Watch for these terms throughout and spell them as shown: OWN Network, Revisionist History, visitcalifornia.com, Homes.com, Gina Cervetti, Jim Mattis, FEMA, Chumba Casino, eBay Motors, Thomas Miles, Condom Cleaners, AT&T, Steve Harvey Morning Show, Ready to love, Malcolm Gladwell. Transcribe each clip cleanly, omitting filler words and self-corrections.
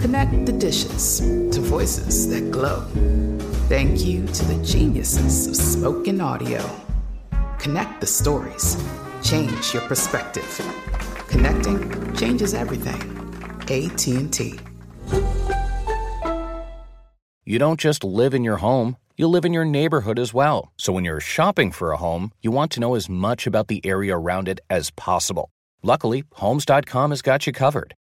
Connect the dishes to voices that glow. Thank you to the geniuses of spoken audio. Connect the stories. Change your perspective. Connecting changes everything. AT&T. You don't just live in your home, you live in your neighborhood as well. So when you're shopping for a home, you want to know as much about the area around it as possible. Luckily, Homes.com has got you covered.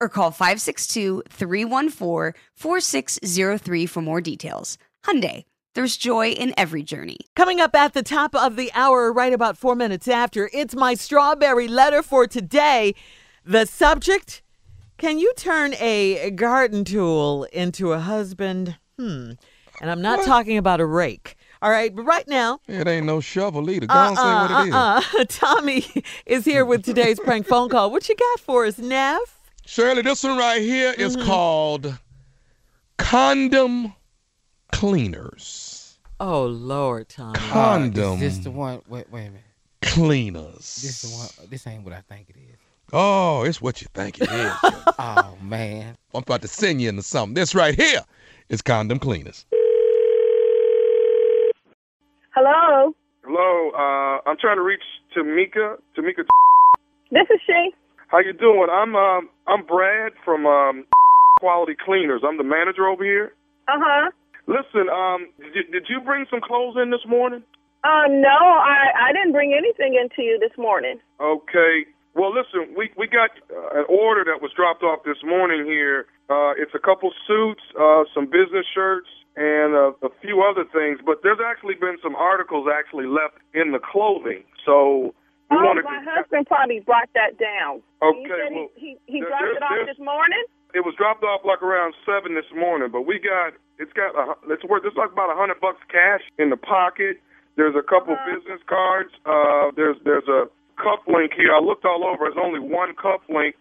or call 562-314-4603 for more details. Hyundai, there's joy in every journey. Coming up at the top of the hour, right about 4 minutes after, it's my strawberry letter for today. The subject, can you turn a garden tool into a husband? And I'm not talking about a rake. All right, but right now... It ain't no shovel either. Go on and say what it is. Tommy is here with today's prank phone call. What you got for us, Nav? Shirley, this one right here is called Condom Cleaners. Oh, Lord, Tom. Condom. Is this the one? Wait a minute. Cleaners. This the one. This ain't what I think it is. Oh, it's what you think it is. Oh, man. I'm about to send you into something. This right here is Condom Cleaners. Hello? Hello. I'm trying to reach Tamika. Tamika. This is she. How you doing? I'm Brad from Quality Cleaners. I'm the manager over here. Uh-huh. Listen, did you bring some clothes in this morning? No, I didn't bring anything into you this morning. Okay. Well, listen, we got an order that was dropped off this morning here. It's a couple suits, some business shirts, and a few other things. But there's actually been some articles actually left in the clothing, so... my husband probably brought that down. Okay. He dropped it off this morning? It was dropped off like around 7 this morning, but it's like about $100 cash in the pocket. There's a couple business cards. There's a cuff link here. I looked all over. There's only one cuff link,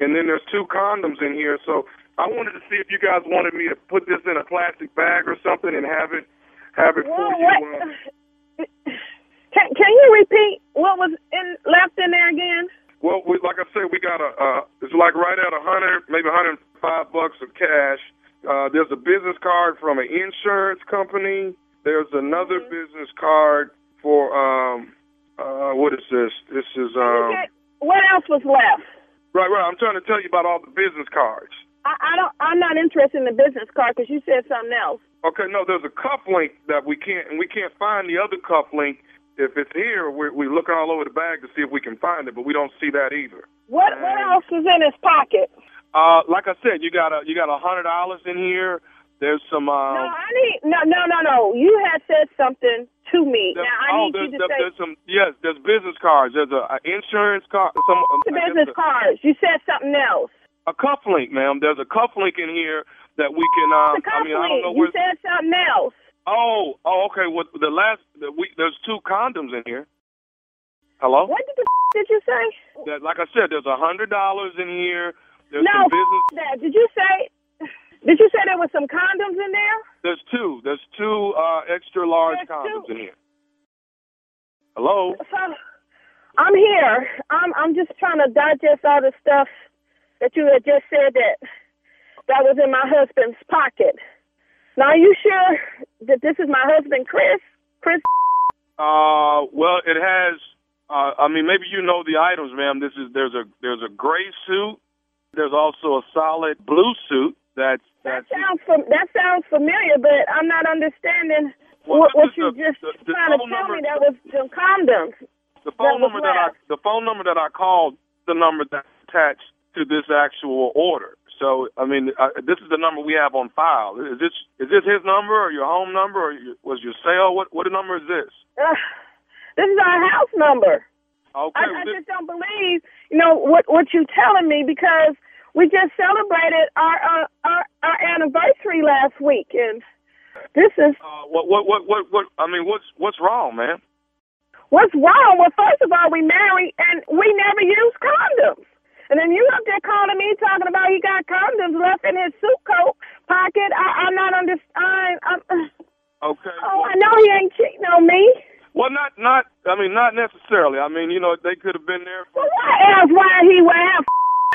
and then there's 2 condoms in here. So I wanted to see if you guys wanted me to put this in a plastic bag or something and have it for you. Can you repeat what was left in there again? Well, like I said, we got it's like right at $100, maybe $105 of cash. There's a business card from an insurance company. There's another business card this? What else was left? Right. I'm trying to tell you about all the business cards. I'm not interested in the business card because you said something else. Okay, no, there's a cuff link that we can't find the other cuff link. If it's here, we're looking all over the bag to see if we can find it, but we don't see that either. What else is in his pocket? Like I said, you got $100 in here. There's some. No. You had said something to me. Now I need you to say. There's business cards. There's an insurance card. Business cards. You said something else. A cuff link, ma'am. There's a cuff link in here that we can. I don't know where. You said something else. Oh, okay. Well, there's two condoms in here. Hello. What did you say? That, like I said, there's $100 in here. There's no. Some business... that. Did you say there was some condoms in there? There's two extra large condoms in here. Hello. So, I'm here. I'm just trying to digest all the stuff that you had just said that was in my husband's pocket. Now, are you sure that this is my husband, Chris? Chris? Well, it has. Maybe you know the items, ma'am. There's a gray suit. There's also a solid blue suit. That sounds familiar, but I'm not understanding what you're trying to tell me. That was the condoms. The phone number that I called, the number that's attached to this actual order. So, this is the number we have on file. Is this his number or your home number or was your sale? What number is this? This is our house number. Okay. I just don't believe, what you're telling me because we just celebrated our anniversary last week, and this is what? What's wrong, man? What's wrong? Well, first of all, we married, and we never used condoms. And then you up there calling me, talking about he got condoms left in his suit coat pocket. I'm not understanding. Okay. Oh, I know he ain't cheating on me. Well, not necessarily. They could have been there. Well, why else? Why he would have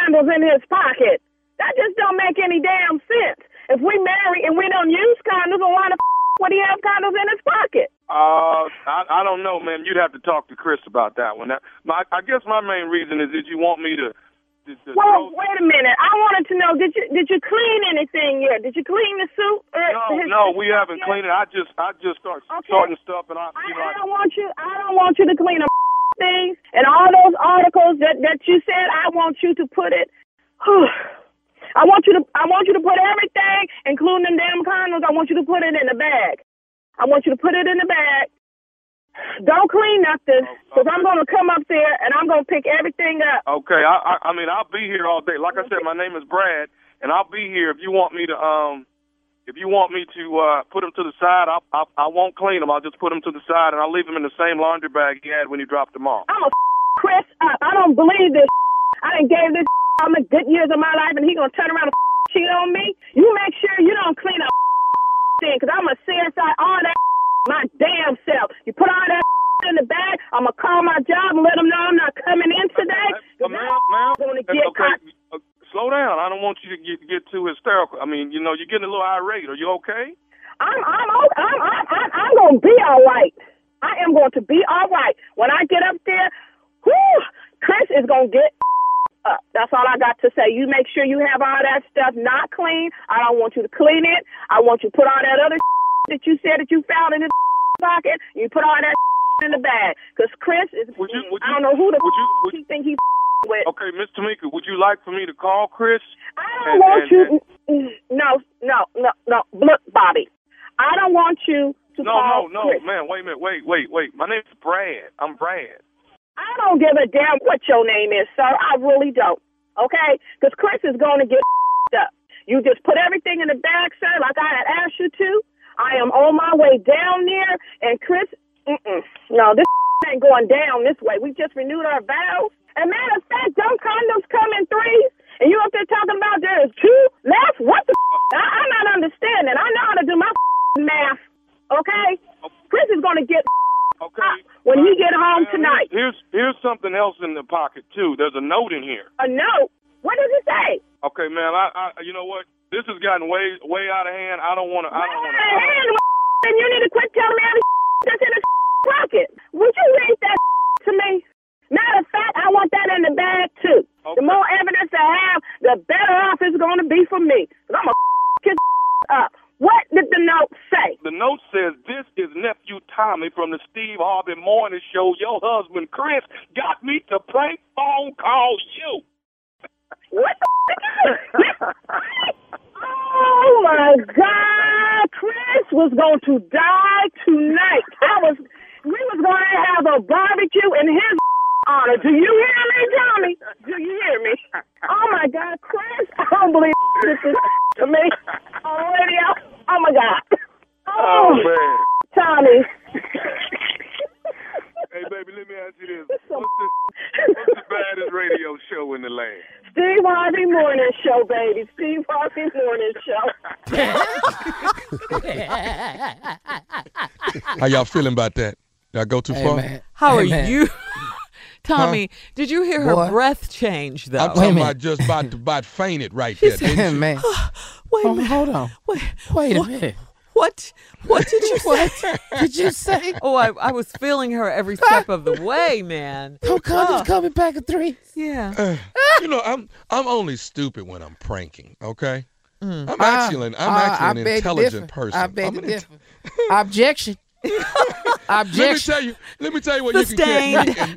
condoms in his pocket? That just don't make any damn sense. If we marry and we don't use condoms, why the would he have condoms in his pocket? I don't know, man. You'd have to talk to Chris about that one. Now, I guess my main reason is that you want me to. Wait a minute. I wanted to know, did you clean anything yet? Did you clean the suit? No, we haven't cleaned it. I just start sorting stuff and I don't want you to clean up things and all those articles that you said. I want you to put it. I want you to put everything, including them damn condoms. I want you to put it in a bag. I want you to put it in the bag. Don't clean nothing, because I'm going to come up there, and I'm going to pick everything up. Okay, I'll be here all day. Like I said, my name is Brad, and I'll be here if you want me to, put them to the side. I won't clean them. I'll just put them to the side, and I'll leave them in the same laundry bag he had when you dropped them off. I'm going to Chris up. I don't believe this. I done gave this all the good years of my life, and he going to turn around and cheat on me? You make sure you don't clean up thing, because I'm going to CSI all that my damn self. You put all that in the bag, I'm going to call my job and let them know I'm not coming in today. Ma'am, slow down. I don't want you to get too hysterical. You're getting a little irate. Are you okay? I'm going to be all right. I am going to be all right. When I get up there, Chris is going to get up. That's all I got to say. You make sure you have all that stuff not clean. I don't want you to clean it. I want you to put all that other that you said that you found in his pocket, you put all that in the bag. Because Chris is, I don't know who the you think he's with. Okay, Miss Tamika, would you like for me to call Chris? I don't want you. No. Look, Bobby, I don't want you to call Chris. No, man, wait a minute. My name's Brad. I'm Brad. I don't give a damn what your name is, sir. I really don't, okay? Because Chris is going to get up. You just put everything in the bag, sir, like I had asked you to. I am on my way down there, and Chris, this ain't going down this way. We just renewed our vows. And matter of fact, dumb condoms come in threes, and you up there talking about there is two left? What the I'm not understanding. I know how to do my math, okay? Chris is going to get up when he get home tonight. Here's something else in the pocket, too. There's a note in here. A note? What does it say? Okay, man, I you know what? This has gotten way out of hand. I don't want to. You need to quit telling me every that's in the pocket. Would you read that to me? from the Steve Harvey Morning Show, your husband, Chris, got me to prank phone call you. What the Oh, my God. Chris was going to die tonight. We was going to have a barbecue in his honor. Do you hear me, Tommy? Do you hear me? Oh, my God, Chris. I don't believe this is to me. Already out. Oh, my God. Oh, man. Tommy. Hey, baby, let me ask you this. What's the baddest radio show in the land? Steve Harvey Morning Show, baby. Steve Harvey Morning Show. How y'all feeling about that? Did I go too far? Man. How are you? Tommy, did you hear her breath change, though? I'm talking about just about fainted right there. Said, man. Wait a minute. Hold on. Wait a minute. What did you say? What did you say? Oh, I was feeling her every step of the way, man. Condoms coming back at 3. Yeah. You know, I'm only stupid when I'm pranking, okay? Mm. I'm actually an intelligent person. I beg to differ. Objection. Objection. Let me tell you where you can catch me.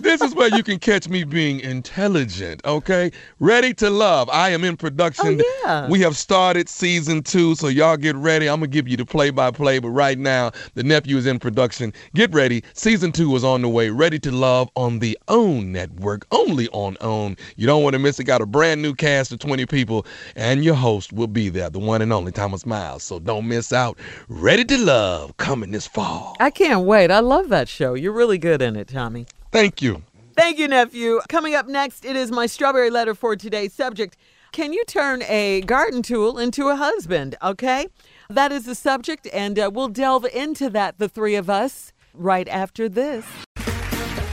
This is where you can catch me being intelligent, okay? Ready to Love. I am in production. Oh, yeah. We have started season 2, so y'all get ready. I'm going to give you the play-by-play, but right now, the nephew is in production. Get ready. Season 2 is on the way. Ready to Love on the OWN Network, only on OWN. You don't want to miss it. Got a brand new cast of 20 people, and your host will be there, the one and only Thomas Miles. So don't miss out. Ready to Love, coming this fall. I can't wait. I love that show. You're really good in it, Tommy. Thank you. Thank you, nephew. Coming up next, it is my strawberry letter for today's subject. Can you turn a garden tool into a husband? Okay? That is the subject, and we'll delve into that, the three of us, right after this.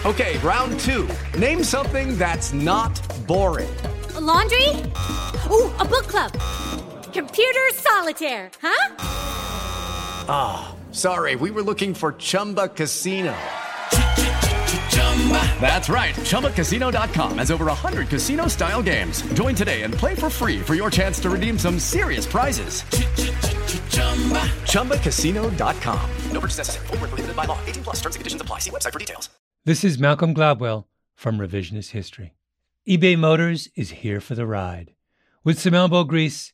Okay, round 2. Name something that's not boring. A laundry? Ooh, a book club. Computer solitaire, huh? Ah, oh, sorry. We were looking for Chumba Casino. That's right. ChumbaCasino.com has over 100 casino-style games. Join today and play for free for your chance to redeem some serious prizes. ChumbaCasino.com. No purchase necessary. Void where prohibited by law. 18+ terms and conditions apply. See website for details. This is Malcolm Gladwell from Revisionist History. eBay Motors is here for the ride. With some elbow grease,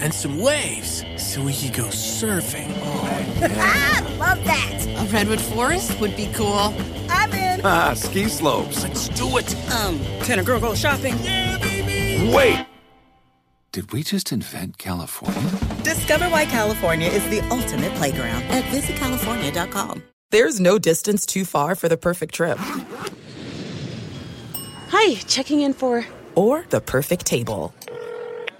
And some waves so we could go surfing. Oh, yeah. Ah, love that. A redwood forest would be cool. I'm in. Ah, ski slopes. Let's do it. Can a girl go shopping? Yeah, baby. Wait. Did we just invent California? Discover why California is the ultimate playground at visitcalifornia.com. There's no distance too far for the perfect trip. Hi, checking in for... Or the perfect table.